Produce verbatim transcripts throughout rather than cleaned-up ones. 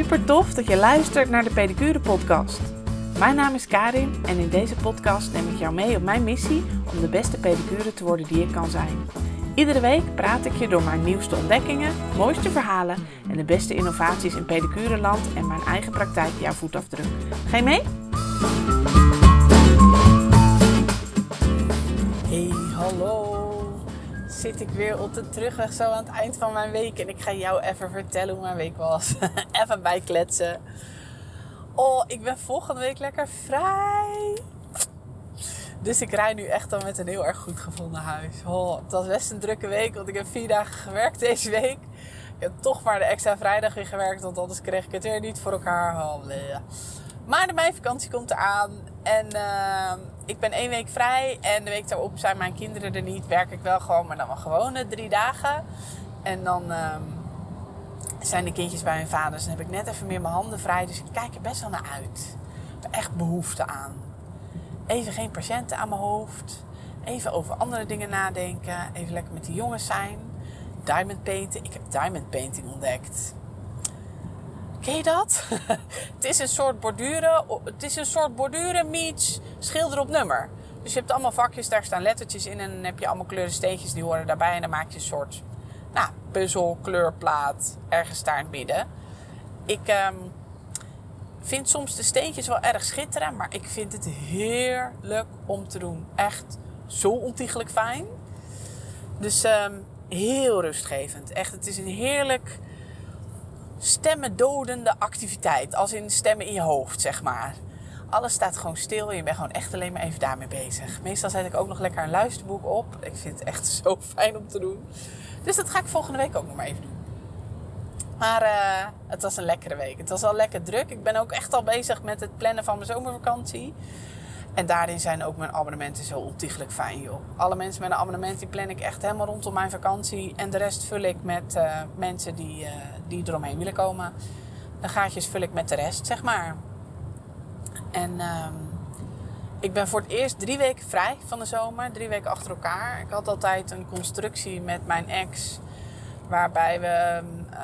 Super tof dat je luistert naar de Pedicure Podcast. Mijn naam is Karin en in deze podcast neem ik jou mee op mijn missie om de beste pedicure te worden die ik kan zijn. Iedere week praat ik je door mijn nieuwste ontdekkingen, mooiste verhalen en de beste innovaties in pedicureland en mijn eigen praktijk jouw voetafdruk. Ga je mee? Hey, hallo. Zit ik weer op de terugweg zo aan het eind van mijn week. En ik ga jou even vertellen hoe mijn week was. Even bijkletsen. Oh, ik ben volgende week lekker vrij. Dus ik rijd nu echt dan met een heel erg goed gevoel naar huis. Oh, het was best een drukke week, want ik heb vier dagen gewerkt deze week. Ik heb toch maar de extra vrijdag weer gewerkt, want anders kreeg ik het weer niet voor elkaar. Oh, maar de meivakantie komt eraan. En uh, ik ben één week vrij en de week daarop zijn mijn kinderen er niet. Werk ik wel gewoon, maar dan wel gewone drie dagen. En dan uh, zijn de kindjes bij hun vader. Dus dan heb ik net even meer mijn handen vrij. Dus ik kijk er best wel naar uit. Ik heb echt behoefte aan. Even geen patiënten aan mijn hoofd. Even over andere dingen nadenken. Even lekker met die jongens zijn. Diamond painting. Ik heb diamond painting ontdekt. Ken je dat? Het is een soort borduren. Het is een soort borduren meets schilder op nummer. Dus je hebt allemaal vakjes, daar staan lettertjes in. En dan heb je allemaal kleuren steentjes die horen daarbij. En dan maak je een soort nou, puzzel, kleurplaat, ergens daar in het midden. Ik um, vind soms de steentjes wel erg schitterend. Maar ik vind het heerlijk om te doen. Echt zo ontiegelijk fijn. Dus um, heel rustgevend. Echt, het is een heerlijk... stemmen dodende activiteit. Als in stemmen in je hoofd, zeg maar. Alles staat gewoon stil en je bent gewoon echt alleen maar even daarmee bezig. Meestal zet ik ook nog lekker een luisterboek op. Ik vind het echt zo fijn om te doen. Dus dat ga ik volgende week ook nog maar even doen. Maar uh, het was een lekkere week. Het was al lekker druk. Ik ben ook echt al bezig met het plannen van mijn zomervakantie. En daarin zijn ook mijn abonnementen zo ontiegelijk fijn, joh. Alle mensen met een abonnement, die plan ik echt helemaal rondom mijn vakantie. En de rest vul ik met uh, mensen die, uh, die eromheen willen komen. De gaatjes vul ik met de rest, zeg maar. En uh, ik ben voor het eerst drie weken vrij van de zomer. Drie weken achter elkaar. Ik had altijd een constructie met mijn ex. Waarbij we uh,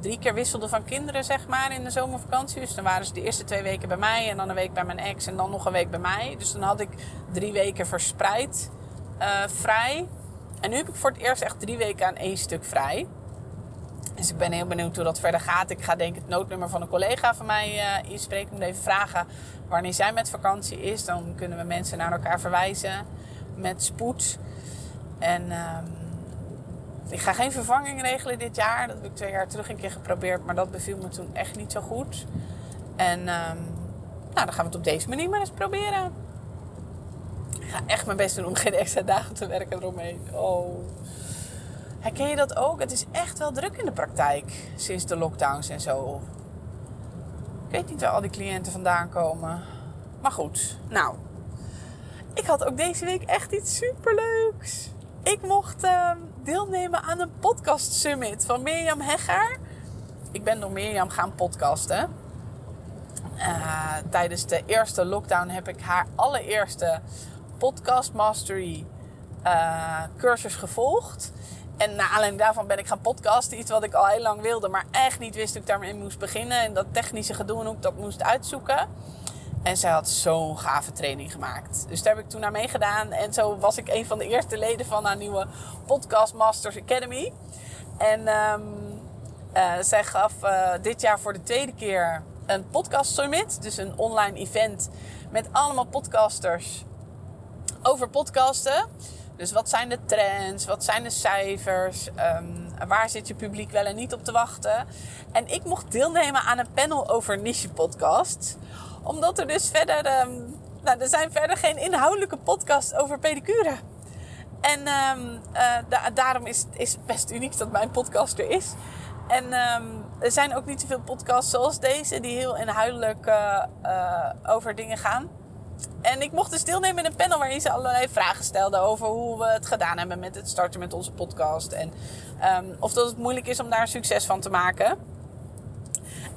drie keer wisselden van kinderen, zeg maar, in de zomervakantie. Dus dan waren ze de eerste twee weken bij mij en dan een week bij mijn ex en dan nog een week bij mij. Dus dan had ik drie weken verspreid uh, vrij. En nu heb ik voor het eerst echt drie weken aan één stuk vrij. Dus ik ben heel benieuwd hoe dat verder gaat. Ik ga denk ik het noodnummer van een collega van mij uh, inspreken. Ik moet even vragen wanneer zij met vakantie is. Dan kunnen we mensen naar elkaar verwijzen met spoed. En... Uh, Ik ga geen vervanging regelen dit jaar. Dat heb ik twee jaar terug een keer geprobeerd. Maar dat beviel me toen echt niet zo goed. En um, nou, dan gaan we het op deze manier maar eens proberen. Ik ga echt mijn best doen om geen extra dagen te werken eromheen. Oh. Herken je dat ook? Het is echt wel druk in de praktijk. Sinds de lockdowns en zo. Ik weet niet waar al die cliënten vandaan komen. Maar goed. Nou. Ik had ook deze week echt iets superleuks. Ik mocht... Uh, deelnemen aan een podcast summit van Mirjam Hegger. Ik ben door Mirjam gaan podcasten. Uh, tijdens de eerste lockdown heb ik haar allereerste Podcast Mastery uh, cursus gevolgd. En naar aanleiding daarvan ben ik gaan podcasten. Iets wat ik al heel lang wilde, maar echt niet wist hoe ik daarmee moest beginnen. En dat technische gedoe en hoe ik dat moest uitzoeken. En zij had zo'n gave training gemaakt. Dus daar heb ik toen aan meegedaan. En zo was ik een van de eerste leden van haar nieuwe Podcast Masters Academy. En um, uh, zij gaf uh, dit jaar voor de tweede keer een podcast summit. Dus een online event met allemaal podcasters over podcasten. Dus wat zijn de trends? Wat zijn de cijfers? Um, waar zit je publiek wel en niet op te wachten? En ik mocht deelnemen aan een panel over niche podcasts. Omdat er dus verder... Um, nou, er zijn verder geen inhoudelijke podcasts over pedicure. En um, uh, da- daarom is het best uniek dat mijn podcast er is. En um, er zijn ook niet zoveel podcasts zoals deze... die heel inhoudelijk uh, uh, over dingen gaan. En ik mocht dus deelnemen in een panel waarin ze allerlei vragen stelden... over hoe we het gedaan hebben met het starten met onze podcast. En um, of dat het moeilijk is om daar een succes van te maken.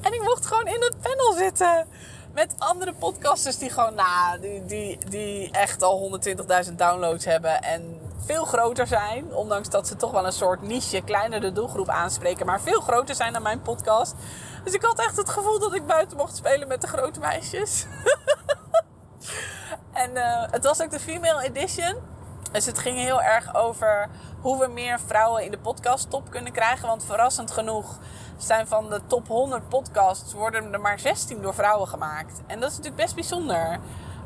En ik mocht gewoon in dat panel zitten... met andere podcasters die gewoon, nou, die, die, die echt al honderdtwintigduizend downloads hebben en veel groter zijn. Ondanks dat ze toch wel een soort niche, kleinere doelgroep aanspreken, maar veel groter zijn dan mijn podcast. Dus ik had echt het gevoel dat ik buiten mocht spelen met de grote meisjes. En uh, het was ook de female edition. Dus het ging heel erg over hoe we meer vrouwen in de podcast top kunnen krijgen. Want verrassend genoeg zijn van de top honderd podcasts worden er maar zestien door vrouwen gemaakt. En dat is natuurlijk best bijzonder.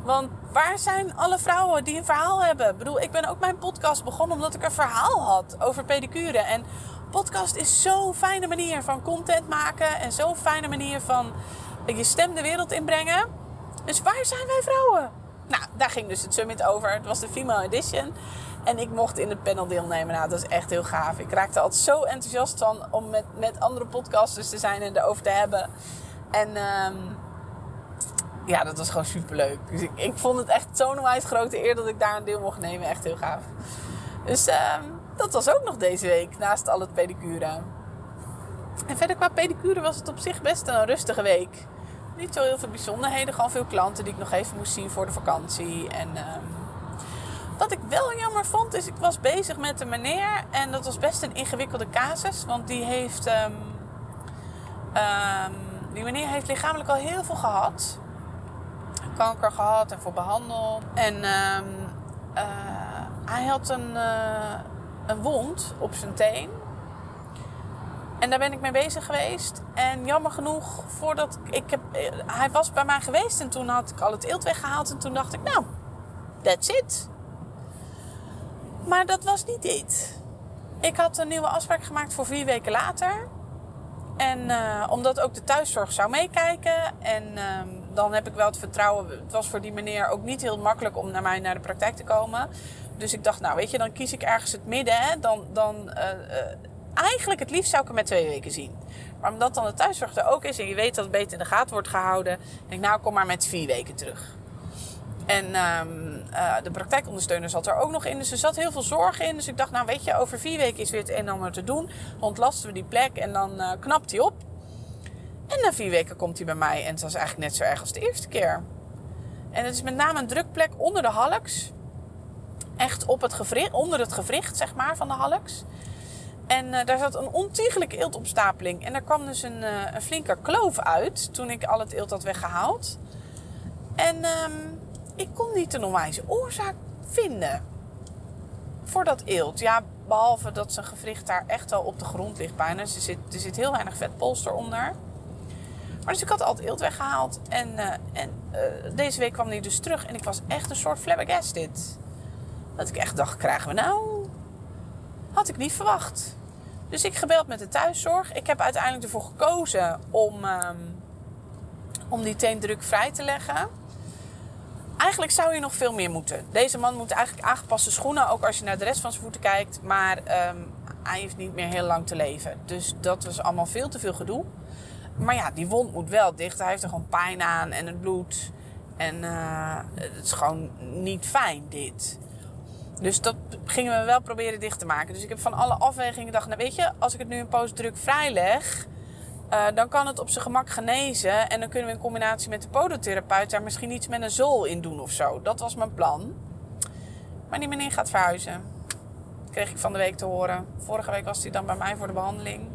Want waar zijn alle vrouwen die een verhaal hebben? Ik bedoel, ik ben ook mijn podcast begonnen omdat ik een verhaal had over pedicure. En podcast is zo'n fijne manier van content maken. En zo'n fijne manier van je stem de wereld inbrengen. Dus waar zijn wij vrouwen? Nou, daar ging dus het summit over. Het was de female edition. En ik mocht in het panel deelnemen. Nou, dat is echt heel gaaf. Ik raakte altijd zo enthousiast van om met, met andere podcasters te zijn en erover te hebben. En um, ja, dat was gewoon superleuk. Dus ik, ik vond het echt zo'n onwijs grote eer dat ik daar een deel mocht nemen. Echt heel gaaf. Dus um, dat was ook nog deze week, naast al het pedicure. En verder qua pedicure was het op zich best een rustige week. Niet zo heel veel bijzonderheden. Gewoon veel klanten die ik nog even moest zien voor de vakantie. En um, wat ik wel jammer vond is, ik was bezig met een meneer. En dat was best een ingewikkelde casus. Want die heeft... Um, um, die meneer heeft lichamelijk al heel veel gehad. Kanker gehad en voor behandel. En um, uh, hij had een, uh, een wond op zijn teen. En daar ben ik mee bezig geweest. En jammer genoeg, voordat ik heb, hij was bij mij geweest en toen had ik al het eelt weggehaald. En toen dacht ik, nou, that's it. Maar dat was niet dit. Ik had een nieuwe afspraak gemaakt voor vier weken later. En uh, omdat ook de thuiszorg zou meekijken. En uh, dan heb ik wel het vertrouwen. Het was voor die meneer ook niet heel makkelijk om naar mij naar de praktijk te komen. Dus ik dacht, nou weet je, dan kies ik ergens het midden. Hè? Dan... dan uh, uh, Eigenlijk het liefst zou ik hem met twee weken zien. Maar omdat dan de thuiszorg er ook is en je weet dat het beter in de gaten wordt gehouden, denk ik, nou kom maar met vier weken terug. En um, uh, de praktijkondersteuner zat er ook nog in. Dus er zat heel veel zorg in. Dus ik dacht, nou weet je, over vier weken is weer het een en ander te doen. Dan ontlasten we die plek en dan uh, knapt hij op. En na vier weken komt hij bij mij en het was eigenlijk net zo erg als de eerste keer. En het is met name een drukplek onder de hallux. Echt op het gewricht, onder het gewricht, zeg maar, van de hallux. En uh, daar zat een ontiegelijke eeltopstapeling. En daar kwam dus een, uh, een flinke kloof uit toen ik al het eelt had weggehaald. En um, ik kon niet een onwijze oorzaak vinden voor dat eelt. Ja, behalve dat zijn gewricht daar echt al op de grond ligt bijna. Dus er, zit, er zit heel weinig vetpolster onder. Maar dus ik had al het eelt weggehaald. En, uh, en uh, deze week kwam die dus terug. En ik was echt een soort flabbergasted. Dat ik echt dacht, krijgen we nou... Had ik niet verwacht. Dus ik gebeld met de thuiszorg. Ik heb uiteindelijk ervoor gekozen om, um, om die teendruk vrij te leggen. Eigenlijk zou je nog veel meer moeten. Deze man moet eigenlijk aangepaste schoenen, ook als je naar de rest van zijn voeten kijkt. Maar um, hij heeft niet meer heel lang te leven. Dus dat was allemaal veel te veel gedoe. Maar ja, die wond moet wel dicht. Hij heeft er gewoon pijn aan en het bloed. En uh, het is gewoon niet fijn dit. Dus dat gingen we wel proberen dicht te maken. Dus ik heb van alle afwegingen gedacht, nou weet je, als ik het nu een poos druk vrijleg, uh, dan kan het op zijn gemak genezen. En dan kunnen we in combinatie met de podotherapeut daar misschien iets met een zool in doen of zo. Dat was mijn plan. Maar die meneer gaat verhuizen. Dat kreeg ik van de week te horen. Vorige week was hij dan bij mij voor de behandeling.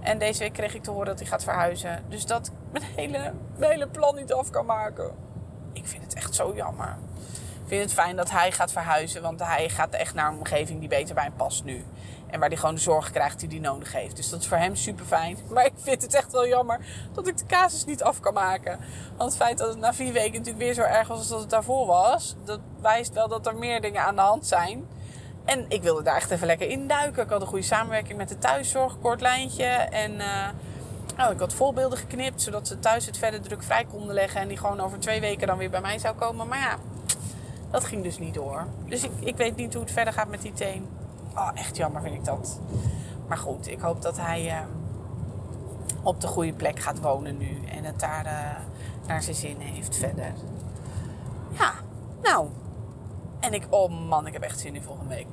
En deze week kreeg ik te horen dat hij gaat verhuizen. Dus dat ik mijn hele, mijn hele plan niet af kan maken. Ik vind het echt zo jammer. Ik vind het fijn dat hij gaat verhuizen, want hij gaat echt naar een omgeving die beter bij hem past nu. En waar hij gewoon de zorg krijgt die hij nodig heeft. Dus dat is voor hem super fijn. Maar ik vind het echt wel jammer dat ik de casus niet af kan maken. Want het feit dat het na vier weken natuurlijk weer zo erg was als dat het daarvoor was, dat wijst wel dat er meer dingen aan de hand zijn. En ik wilde daar echt even lekker induiken. Ik had een goede samenwerking met de thuiszorg, kort lijntje. En uh, nou, ik had voorbeelden geknipt, zodat ze thuis het verder drukvrij konden leggen. En die gewoon over twee weken dan weer bij mij zou komen. Maar ja... Dat ging dus niet door. Dus ik, ik weet niet hoe het verder gaat met die teen. Oh, echt jammer vind ik dat. Maar goed, ik hoop dat hij uh, op de goede plek gaat wonen nu. En het daar uh, naar zijn zin heeft verder. Ja, nou. En ik, oh man, ik heb echt zin in volgende week.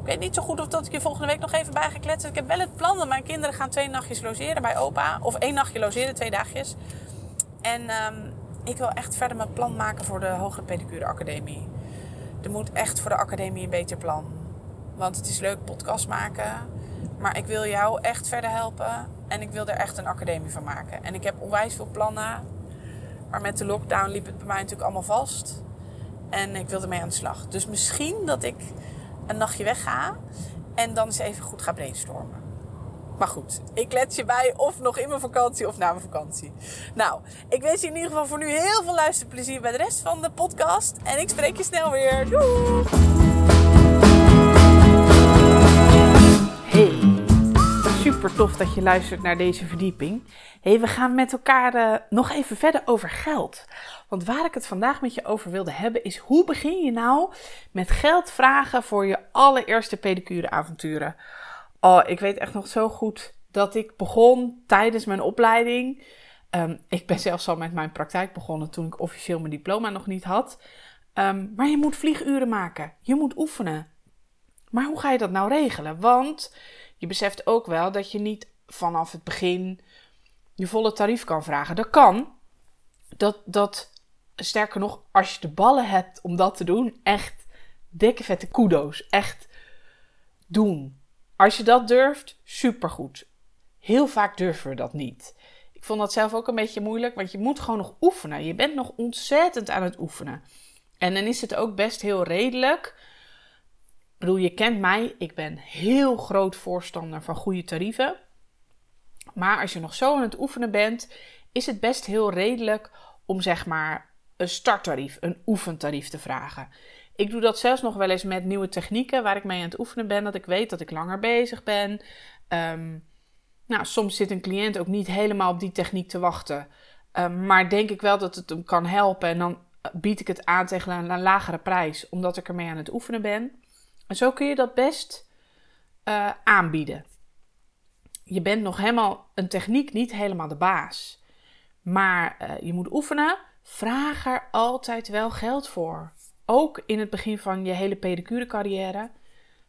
Ik weet niet zo goed of dat ik je volgende week nog even bij ga kletsen. Ik heb wel het plan dat mijn kinderen gaan twee nachtjes logeren bij opa. Of één nachtje logeren, twee dagjes. En... Um, Ik wil echt verder mijn plan maken voor de Hogere Pedicure Academie. Er moet echt voor de academie een beter plan. Want het is leuk podcast maken. Maar ik wil jou echt verder helpen. En ik wil er echt een academie van maken. En ik heb onwijs veel plannen. Maar met de lockdown liep het bij mij natuurlijk allemaal vast. En ik wilde mee aan de slag. Dus misschien dat ik een nachtje wegga. En dan eens even goed ga brainstormen. Maar goed, ik klets je bij of nog in mijn vakantie of na mijn vakantie. Nou, ik wens je in ieder geval voor nu heel veel luisterplezier bij de rest van de podcast. En ik spreek je snel weer. Doei! Hey, super tof dat je luistert naar deze verdieping. Hey, we gaan met elkaar uh, nog even verder over geld. Want waar ik het vandaag met je over wilde hebben is... hoe begin je nou met geld vragen voor je allereerste pedicure avonturen? Oh, ik weet echt nog zo goed dat ik begon tijdens mijn opleiding. Um, ik ben zelfs al met mijn praktijk begonnen toen ik officieel mijn diploma nog niet had. Um, maar je moet vlieguren maken. Je moet oefenen. Maar hoe ga je dat nou regelen? Want je beseft ook wel dat je niet vanaf het begin je volle tarief kan vragen. Dat kan. Dat, dat, sterker nog, als je de ballen hebt om dat te doen, echt dikke vette kudo's. Echt doen. Als je dat durft, supergoed. Heel vaak durven we dat niet. Ik vond dat zelf ook een beetje moeilijk, want je moet gewoon nog oefenen. Je bent nog ontzettend aan het oefenen. En dan is het ook best heel redelijk. Ik bedoel, je kent mij. Ik ben heel groot voorstander van goede tarieven. Maar als je nog zo aan het oefenen bent, is het best heel redelijk om zeg maar een starttarief, een oefentarief te vragen. Ik doe dat zelfs nog wel eens met nieuwe technieken waar ik mee aan het oefenen ben. Dat ik weet dat ik langer bezig ben. Um, nou, soms zit een cliënt ook niet helemaal op die techniek te wachten. Um, maar denk ik wel dat het hem kan helpen. En dan bied ik het aan tegen een, een lagere prijs. Omdat ik ermee aan het oefenen ben. En zo kun je dat best uh, aanbieden. Je bent nog helemaal een techniek niet helemaal de baas. Maar uh, je moet oefenen. Vraag er altijd wel geld voor. Ook in het begin van je hele pedicure carrière,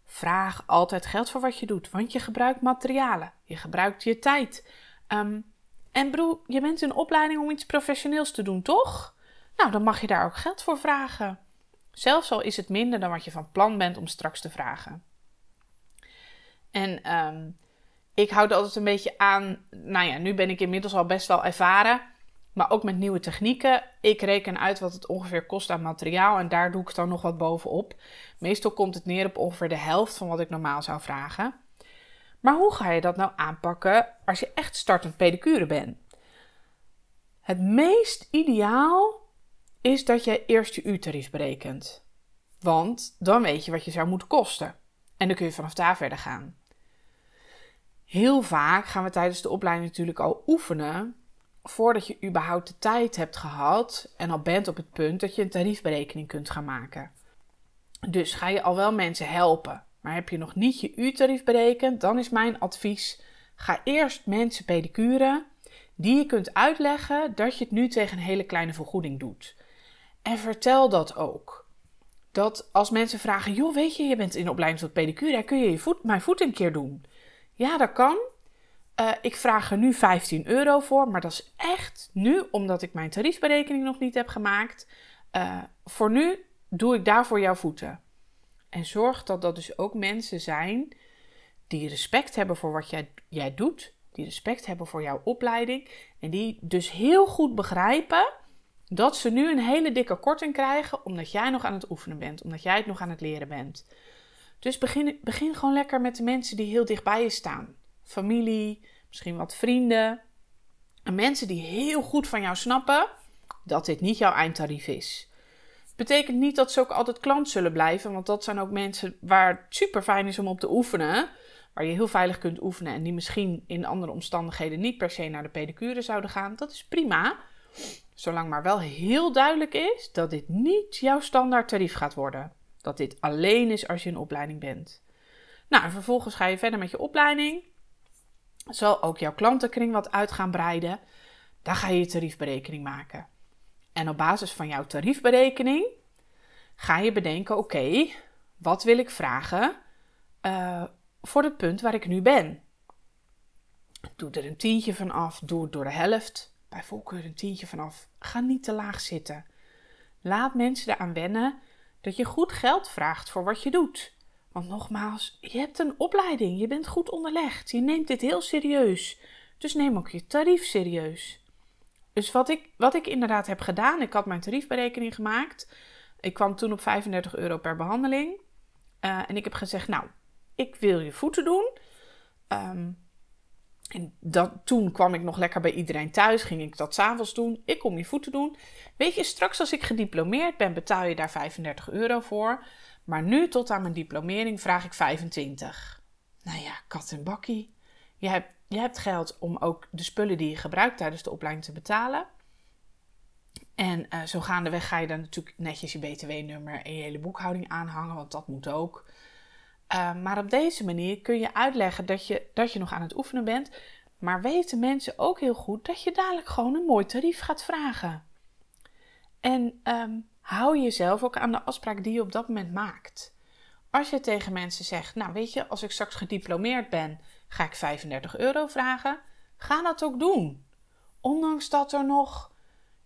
vraag altijd geld voor wat je doet. Want je gebruikt materialen, je gebruikt je tijd. Um, en broer, je bent in opleiding om iets professioneels te doen, toch? Nou, dan mag je daar ook geld voor vragen. Zelfs al is het minder dan wat je van plan bent om straks te vragen. En um, ik hou er altijd een beetje aan, nou ja, nu ben ik inmiddels al best wel ervaren... Maar ook met nieuwe technieken. Ik reken uit wat het ongeveer kost aan materiaal. En daar doe ik dan nog wat bovenop. Meestal komt het neer op ongeveer de helft van wat ik normaal zou vragen. Maar hoe ga je dat nou aanpakken als je echt startend pedicure bent? Het meest ideaal is dat je eerst je uurtarief berekent. Want dan weet je wat je zou moeten kosten. En dan kun je vanaf daar verder gaan. Heel vaak gaan we tijdens de opleiding natuurlijk al oefenen... voordat je überhaupt de tijd hebt gehad en al bent op het punt dat je een tariefberekening kunt gaan maken. Dus ga je al wel mensen helpen. Maar heb je nog niet je uurtarief berekend, dan is mijn advies... ga eerst mensen pedicuren die je kunt uitleggen dat je het nu tegen een hele kleine vergoeding doet. En vertel dat ook. Dat als mensen vragen, joh, weet je, je bent in de opleiding tot pedicure, kun je, je voet, mijn voet een keer doen? Ja, dat kan. Uh, ik vraag er nu vijftien euro voor, maar dat is echt nu, omdat ik mijn tariefberekening nog niet heb gemaakt. Uh, voor nu doe ik daarvoor jouw voeten. En zorg dat dat dus ook mensen zijn die respect hebben voor wat jij, jij doet. Die respect hebben voor jouw opleiding. En die dus heel goed begrijpen dat ze nu een hele dikke korting krijgen, omdat jij nog aan het oefenen bent. Omdat jij het nog aan het leren bent. Dus begin, begin gewoon lekker met de mensen die heel dicht bij je staan. Familie, misschien wat vrienden. En mensen die heel goed van jou snappen dat dit niet jouw eindtarief is. Betekent niet dat ze ook altijd klant zullen blijven. Want dat zijn ook mensen waar het super fijn is om op te oefenen. Waar je heel veilig kunt oefenen. En die misschien in andere omstandigheden niet per se naar de pedicure zouden gaan. Dat is prima. Zolang maar wel heel duidelijk is dat dit niet jouw standaard tarief gaat worden. Dat dit alleen is als je in opleiding bent. Nou, en vervolgens ga je verder met je opleiding. Zal ook jouw klantenkring wat uit gaan breiden. Dan ga je je tariefberekening maken. En op basis van jouw tariefberekening ga je bedenken... oké, okay, wat wil ik vragen uh, voor het punt waar ik nu ben? Doe er een tientje van af, doe het door de helft. Bij voorkeur een tientje van af. Ga niet te laag zitten. Laat mensen eraan wennen dat je goed geld vraagt voor wat je doet. Want nogmaals, je hebt een opleiding, je bent goed onderlegd, je neemt dit heel serieus. Dus neem ook je tarief serieus. Dus wat ik, wat ik inderdaad heb gedaan, ik had mijn tariefberekening gemaakt. Ik kwam toen op vijfendertig euro per behandeling. Uh, en ik heb gezegd, nou, ik wil je voeten doen. Um, en dat, toen kwam ik nog lekker bij iedereen thuis, ging ik dat 's avonds doen. Ik kom je voeten doen. Weet je, straks als ik gediplomeerd ben, betaal je daar vijfendertig euro voor. Maar nu tot aan mijn diplomering vraag ik vijfentwintig. Nou ja, kat en bakkie. Je hebt, je hebt geld om ook de spullen die je gebruikt tijdens de opleiding te betalen. En uh, zo gaandeweg ga je dan natuurlijk netjes je B T W-nummer en je hele boekhouding aanhangen, want dat moet ook. Uh, maar op deze manier kun je uitleggen dat je, dat je nog aan het oefenen bent. Maar weten mensen ook heel goed dat je dadelijk gewoon een mooi tarief gaat vragen. En um, hou jezelf ook aan de afspraak die je op dat moment maakt. Als je tegen mensen zegt, nou weet je, als ik straks gediplomeerd ben, ga ik vijfendertig euro vragen. Ga dat ook doen. Ondanks dat er nog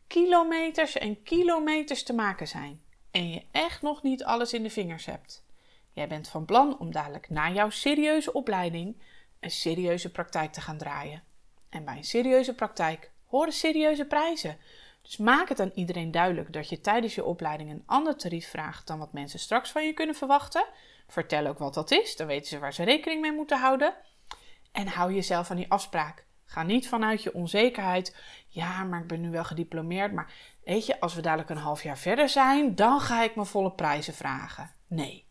kilometers en kilometers te maken zijn. En je echt nog niet alles in de vingers hebt. Jij bent van plan om dadelijk na jouw serieuze opleiding een serieuze praktijk te gaan draaien. En bij een serieuze praktijk horen serieuze prijzen. Dus maak het aan iedereen duidelijk dat je tijdens je opleiding een ander tarief vraagt dan wat mensen straks van je kunnen verwachten. Vertel ook wat dat is, dan weten ze waar ze rekening mee moeten houden. En hou jezelf aan die afspraak. Ga niet vanuit je onzekerheid, ja, maar ik ben nu wel gediplomeerd, maar weet je, als we dadelijk een half jaar verder zijn, dan ga ik mijn volle prijzen vragen. Nee.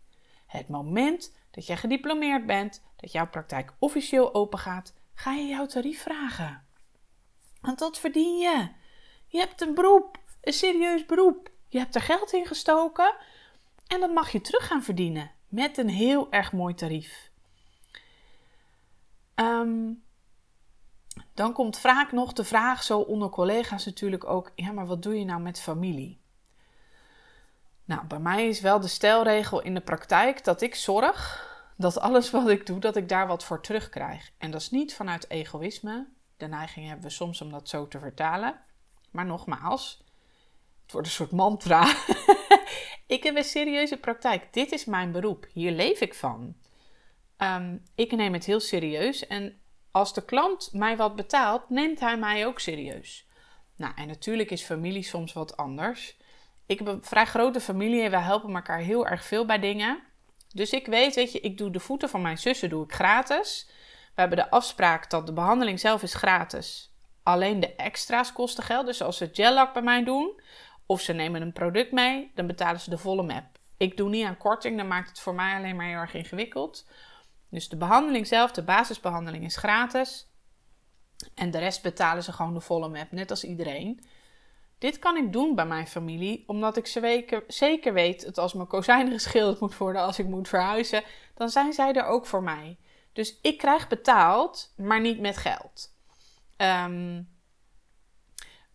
Het moment dat jij gediplomeerd bent, dat jouw praktijk officieel open gaat, ga je jouw tarief vragen. Want dat verdien je. Je hebt een beroep, een serieus beroep. Je hebt er geld in gestoken en dat mag je terug gaan verdienen met een heel erg mooi tarief. Um, dan komt vaak nog de vraag, zo onder collega's natuurlijk ook, ja, maar wat doe je nou met familie? Nou, bij mij is wel de stelregel in de praktijk dat ik zorg dat alles wat ik doe, dat ik daar wat voor terugkrijg. En dat is niet vanuit egoïsme. De neiging hebben we soms om dat zo te vertalen. Maar nogmaals, het wordt een soort mantra. Ik heb een serieuze praktijk. Dit is mijn beroep. Hier leef ik van. Um, ik neem het heel serieus. En als de klant mij wat betaalt, neemt hij mij ook serieus. Nou, en natuurlijk is familie soms wat anders. Ik heb een vrij grote familie en wij helpen elkaar heel erg veel bij dingen. Dus ik weet, weet je, ik doe de voeten van mijn zussen doe ik gratis. We hebben de afspraak dat de behandeling zelf is gratis. Alleen de extra's kosten geld. Dus als ze gellak bij mij doen of ze nemen een product mee, dan betalen ze de volle map. Ik doe niet aan korting, dan maakt het voor mij alleen maar heel erg ingewikkeld. Dus de behandeling zelf, de basisbehandeling is gratis. En de rest betalen ze gewoon de volle map, net als iedereen. Dit kan ik doen bij mijn familie, omdat ik zeker weet dat als mijn kozijnen geschilderd moet worden, als ik moet verhuizen, dan zijn zij er ook voor mij. Dus ik krijg betaald, maar niet met geld. Um,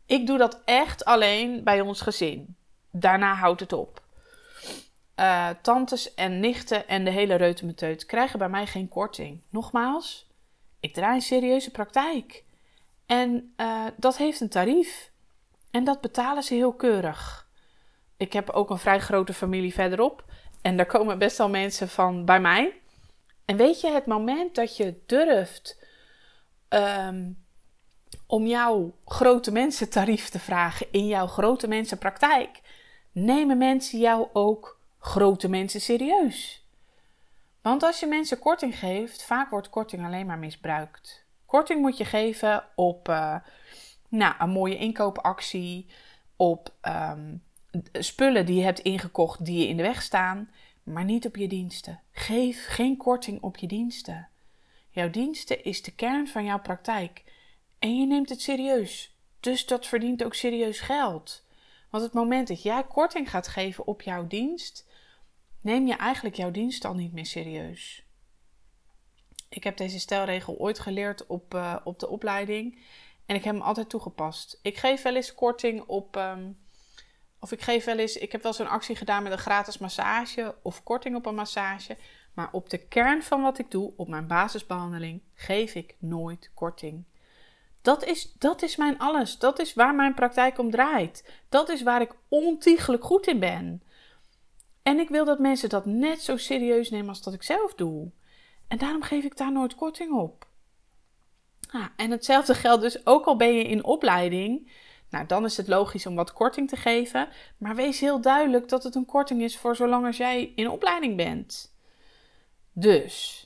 ik doe dat echt alleen bij ons gezin. Daarna houdt het op. Uh, tantes en nichten en de hele reutemeteut krijgen bij mij geen korting. Nogmaals, ik draai een serieuze praktijk. En uh, dat heeft een tarief. En dat betalen ze heel keurig. Ik heb ook een vrij grote familie verderop. En daar komen best wel mensen van bij mij. En weet je, het moment dat je durft um, om jouw grote mensen tarief te vragen in jouw grote mensen praktijk, nemen mensen jou ook grote mensen serieus. Want als je mensen korting geeft, vaak wordt korting alleen maar misbruikt. Korting moet je geven op Uh, Nou, een mooie inkoopactie op um, spullen die je hebt ingekocht die je in de weg staan, maar niet op je diensten. Geef geen korting op je diensten. Jouw diensten is de kern van jouw praktijk en je neemt het serieus. Dus dat verdient ook serieus geld. Want het moment dat jij korting gaat geven op jouw dienst, neem je eigenlijk jouw dienst al niet meer serieus. Ik heb deze stelregel ooit geleerd op, uh, op de opleiding. En ik heb hem altijd toegepast. Ik geef wel eens korting op. Um, of ik geef wel eens. Ik heb wel eens een actie gedaan met een gratis massage. Of korting op een massage. Maar op de kern van wat ik doe, op mijn basisbehandeling, geef ik nooit korting. Dat is, dat is mijn alles. Dat is waar mijn praktijk om draait. Dat is waar ik ontiegelijk goed in ben. En ik wil dat mensen dat net zo serieus nemen als dat ik zelf doe. En daarom geef ik daar nooit korting op. Ah, en hetzelfde geldt dus ook al ben je in opleiding. Nou, dan is het logisch om wat korting te geven. Maar wees heel duidelijk dat het een korting is voor zolang als jij in opleiding bent. Dus,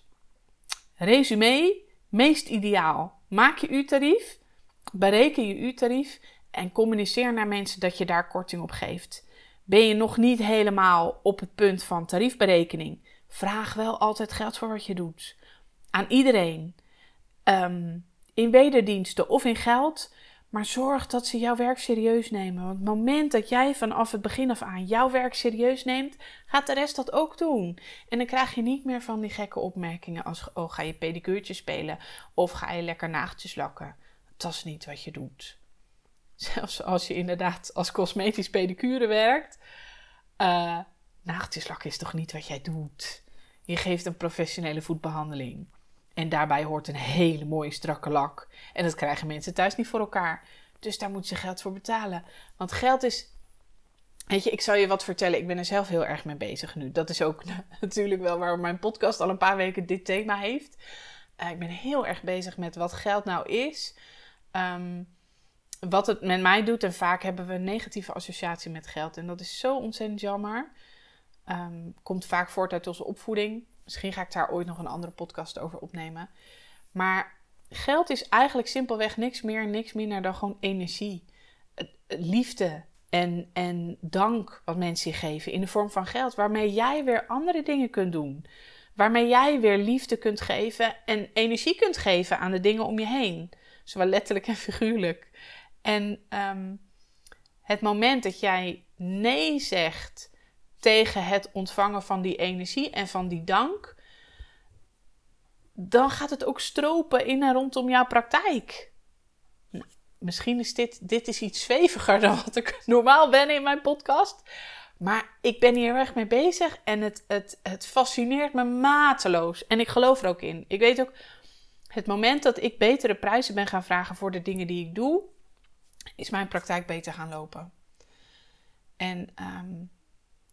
resume, meest ideaal. Maak je U-tarief, bereken je U-tarief en communiceer naar mensen dat je daar korting op geeft. Ben je nog niet helemaal op het punt van tariefberekening? Vraag wel altijd geld voor wat je doet. Aan iedereen. Um, in wederdiensten of in geld. Maar zorg dat ze jouw werk serieus nemen. Want het moment dat jij vanaf het begin af aan jouw werk serieus neemt, gaat de rest dat ook doen. En dan krijg je niet meer van die gekke opmerkingen als, oh, ga je pedicuurtje spelen? Of ga je lekker nageltjes lakken? Dat is niet wat je doet. Zelfs als je inderdaad als cosmetisch pedicure werkt. Uh, nageltjes lakken is toch niet wat jij doet? Je geeft een professionele voetbehandeling. En daarbij hoort een hele mooie strakke lak. En dat krijgen mensen thuis niet voor elkaar. Dus daar moeten ze geld voor betalen. Want geld is... Weet je, ik zal je wat vertellen. Ik ben er zelf heel erg mee bezig nu. Dat is ook natuurlijk wel waarom mijn podcast al een paar weken dit thema heeft. Uh, ik ben heel erg bezig met wat geld nou is. Um, Wat het met mij doet, en vaak hebben we een negatieve associatie met geld. En dat is zo ontzettend jammer. Um, komt vaak voort uit onze opvoeding. Misschien ga ik daar ooit nog een andere podcast over opnemen. Maar geld is eigenlijk simpelweg niks meer en niks minder dan gewoon energie. Liefde en, en dank wat mensen je geven in de vorm van geld. Waarmee jij weer andere dingen kunt doen. Waarmee jij weer liefde kunt geven en energie kunt geven aan de dingen om je heen. Zowel letterlijk en figuurlijk. En um, het moment dat jij nee zegt tegen het ontvangen van die energie en van die dank, dan gaat het ook stropen in en rondom jouw praktijk. Nou, misschien is dit, dit is iets zweviger dan wat ik normaal ben in mijn podcast. Maar ik ben hier erg mee bezig en het, het, het fascineert me mateloos. En ik geloof er ook in. Ik weet ook, het moment dat ik betere prijzen ben gaan vragen voor de dingen die ik doe, is mijn praktijk beter gaan lopen. En um,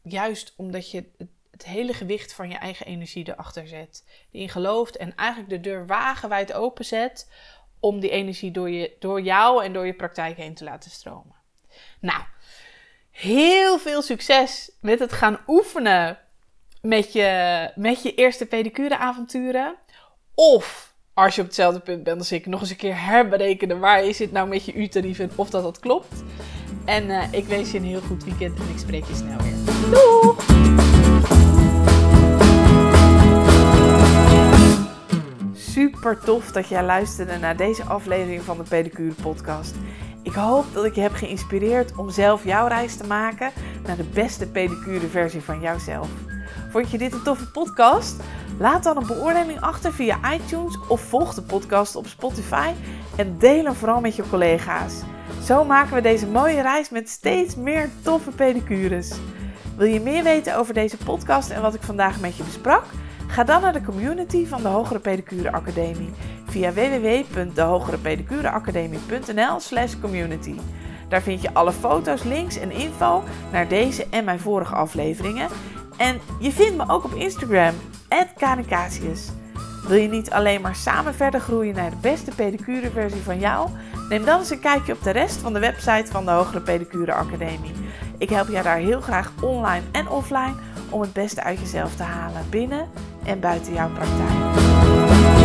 juist omdat je het, het hele gewicht van je eigen energie erachter zet. Erin gelooft en eigenlijk de deur wagenwijd openzet om die energie door, je, door jou en door je praktijk heen te laten stromen. Nou, heel veel succes met het gaan oefenen met je, met je eerste pedicure avonturen. Of... als je op hetzelfde punt bent als ik, nog eens een keer herberekenen waar is het nou met je U-tarief en of dat dat klopt. En uh, ik wens je een heel goed weekend en ik spreek je snel weer. Doei! Super tof dat jij luisterde naar deze aflevering van de Pedicure Podcast. Ik hoop dat ik je heb geïnspireerd om zelf jouw reis te maken naar de beste pedicure versie van jouzelf. Vond je dit een toffe podcast? Laat dan een beoordeling achter via iTunes of volg de podcast op Spotify en deel hem vooral met je collega's. Zo maken we deze mooie reis met steeds meer toffe pedicures. Wil je meer weten over deze podcast en wat ik vandaag met je besprak? Ga dan naar de community van de Hogere Pedicure Academie via w w w punt de hogere pedicure academie punt n l slash community. Daar vind je alle foto's, links en info naar deze en mijn vorige afleveringen. En je vindt me ook op Instagram, at karin casius. Wil je niet alleen maar samen verder groeien naar de beste pedicure versie van jou? Neem dan eens een kijkje op de rest van de website van de Hogere Pedicure Academie. Ik help jou daar heel graag online en offline om het beste uit jezelf te halen binnen en buiten jouw praktijk.